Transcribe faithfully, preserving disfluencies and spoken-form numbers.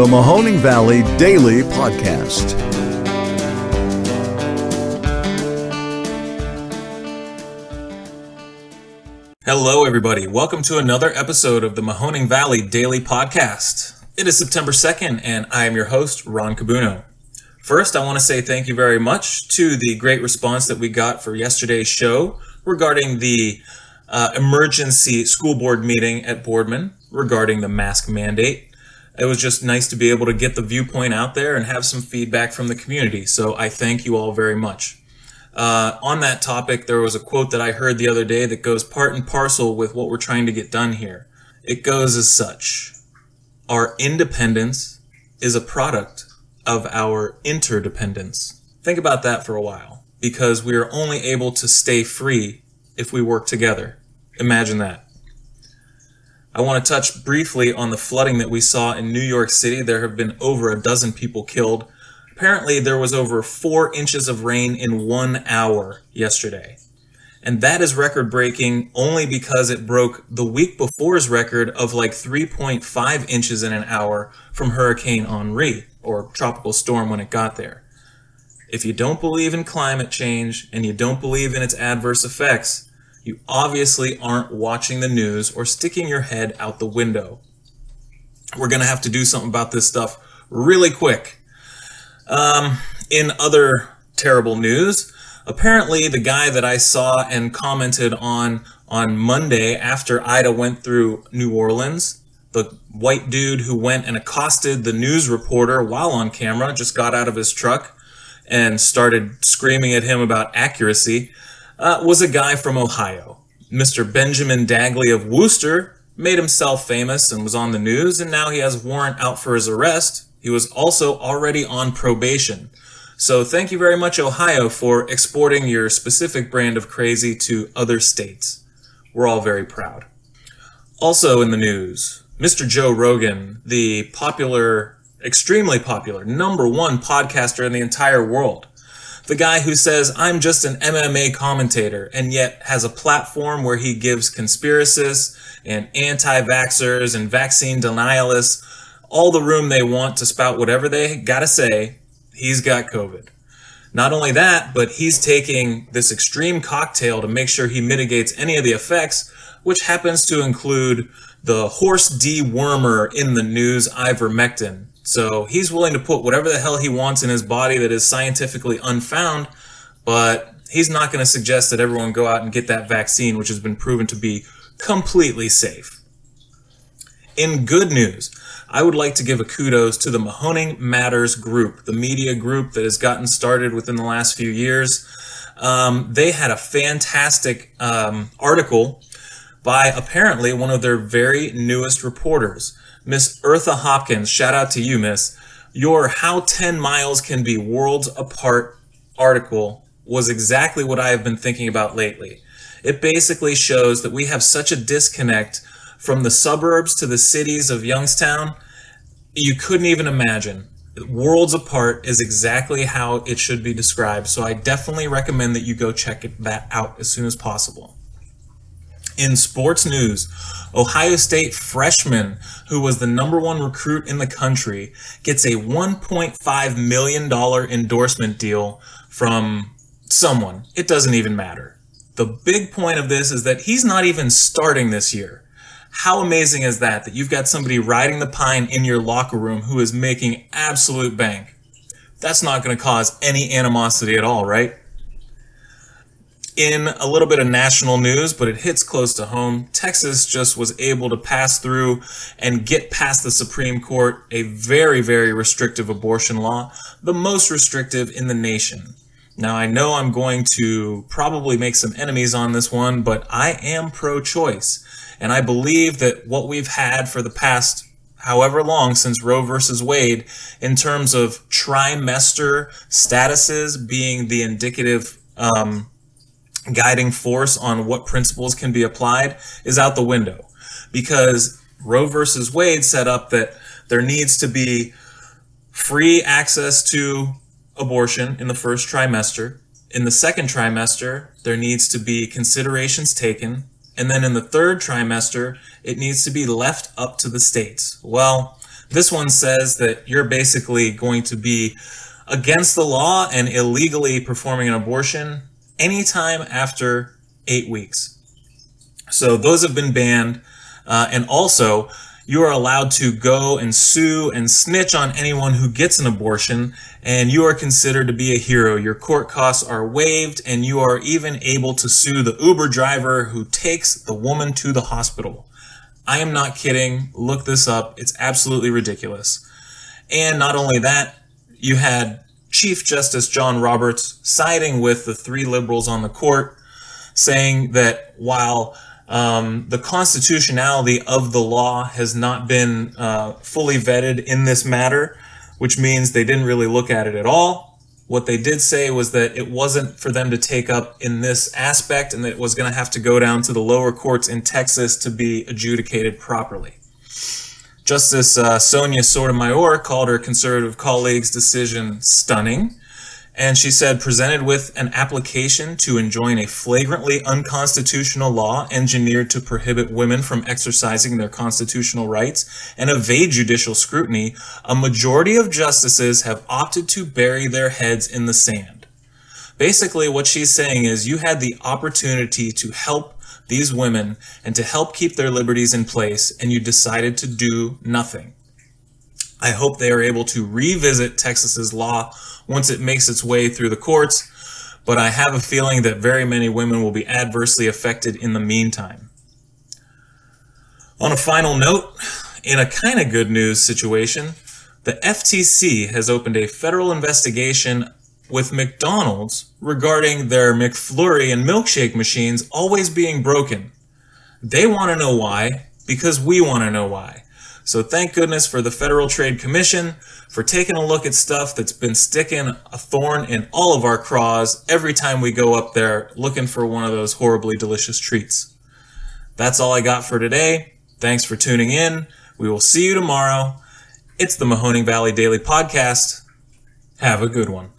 The Mahoning Valley Daily Podcast. Hello, everybody. Welcome to another episode of the Mahoning Valley Daily Podcast. It is September second, and I am your host, Ron Cabuno. First, I want to say thank you very much to the great response that we got for yesterday's show regarding the uh, emergency school board meeting at Boardman regarding the mask mandate. It was just nice to be able to get the viewpoint out there and have some feedback from the community. So I thank you all very much. Uh, on that topic, there was a quote that I heard the other day that goes part and parcel with what we're trying to get done here. It goes as such. Our independence is a product of our interdependence. Think about that for a while, because we are only able to stay free if we work together. Imagine that. I want to touch briefly on the flooding that we saw in New York City. There have been over a dozen people killed. Apparently, there was over four inches of rain in one hour yesterday. And that is record-breaking only because it broke the week before's record of like three point five inches in an hour from Hurricane Henri, or tropical storm when it got there. If you don't believe in climate change and you don't believe in its adverse effects, you obviously aren't watching the news or sticking your head out the window. We're going to have to do something about this stuff really quick. Um, in other terrible news, apparently the guy that I saw and commented on on Monday after Ida went through New Orleans, the white dude who went and accosted the news reporter while on camera, just got out of his truck and started screaming at him about accuracy, Uh, was a guy from Ohio. Mister Benjamin Dagley of Wooster made himself famous and was on the news, and now he has a warrant out for his arrest. He was also already on probation. So thank you very much, Ohio, for exporting your specific brand of crazy to other states. We're all very proud. Also in the news, Mister Joe Rogan, the popular, extremely popular, number one podcaster in the entire world, the guy who says, I'm just an M M A commentator, and yet has a platform where he gives conspiracists and anti-vaxxers and vaccine denialists all the room they want to spout whatever they gotta say. He's got COVID. Not only that, but he's taking this extreme cocktail to make sure he mitigates any of the effects, which happens to include the horse dewormer in the news, Ivermectin. So he's willing to put whatever the hell he wants in his body that is scientifically unfound, but he's not going to suggest that everyone go out and get that vaccine, which has been proven to be completely safe. In good news, I would like to give a kudos to the Mahoning Matters group, the media group that has gotten started within the last few years. Um, they had a fantastic um, article by apparently one of their very newest reporters, Miss Ertha Hopkins. Shout out to you, Miss. Your How ten miles Can Be Worlds Apart article was exactly what I have been thinking about lately. It basically shows that we have such a disconnect from the suburbs to the cities of Youngstown, you couldn't even imagine. Worlds apart is exactly how it should be described. So I definitely recommend that you go check that out as soon as possible. In sports news, Ohio State freshman, who was the number one recruit in the country, gets a one point five million dollars endorsement deal from someone. It doesn't even matter. The big point of this is that he's not even starting this year. How amazing is that, that you've got somebody riding the pine in your locker room who is making absolute bank? That's not going to cause any animosity at all, right? In a little bit of national news, but it hits close to home, Texas just was able to pass through and get past the Supreme Court a very, very restrictive abortion law, the most restrictive in the nation. Now, I know I'm going to probably make some enemies on this one, but I am pro-choice, and I believe that what we've had for the past however long since Roe versus Wade in terms of trimester statuses being the indicative um guiding force on what principles can be applied is out the window, because Roe versus Wade set up that there needs to be free access to abortion in the first trimester. In the second trimester, there needs to be considerations taken. And then in the third trimester, it needs to be left up to the states. Well, This one says that you're basically going to be against the law and illegally performing an abortion anytime after eight weeks. So those have been banned. Uh, and also, you are allowed to go and sue and snitch on anyone who gets an abortion, and you are considered to be a hero. Your court costs are waived, and you are even able to sue the Uber driver who takes the woman to the hospital. I am not kidding. Look this up. It's absolutely ridiculous. And not only that, you had Chief Justice John Roberts siding with the three liberals on the court, saying that while um, the constitutionality of the law has not been uh, fully vetted in this matter, which means they didn't really look at it at all, what they did say was that it wasn't for them to take up in this aspect and that it was going to have to go down to the lower courts in Texas to be adjudicated properly. Justice uh, Sonia Sotomayor called her conservative colleague's decision stunning, and she said, presented with an application to enjoin a flagrantly unconstitutional law engineered to prohibit women from exercising their constitutional rights and evade judicial scrutiny, a majority of justices have opted to bury their heads in the sand. Basically, what she's saying is you had the opportunity to help these women and to help keep their liberties in place, and you decided to do nothing. I hope they are able to revisit Texas's law once it makes its way through the courts, but I have a feeling that very many women will be adversely affected in the meantime. On a final note, in a kind of good news situation, the F T C has opened a federal investigation with McDonald's regarding their McFlurry and milkshake machines always being broken. They want to know why, because we want to know why. So thank goodness for the Federal Trade Commission for taking a look at stuff that's been sticking a thorn in all of our craws every time we go up there looking for one of those horribly delicious treats. That's all I got for today. Thanks for tuning in. We will see you tomorrow. It's the Mahoning Valley Daily Podcast. Have a good one.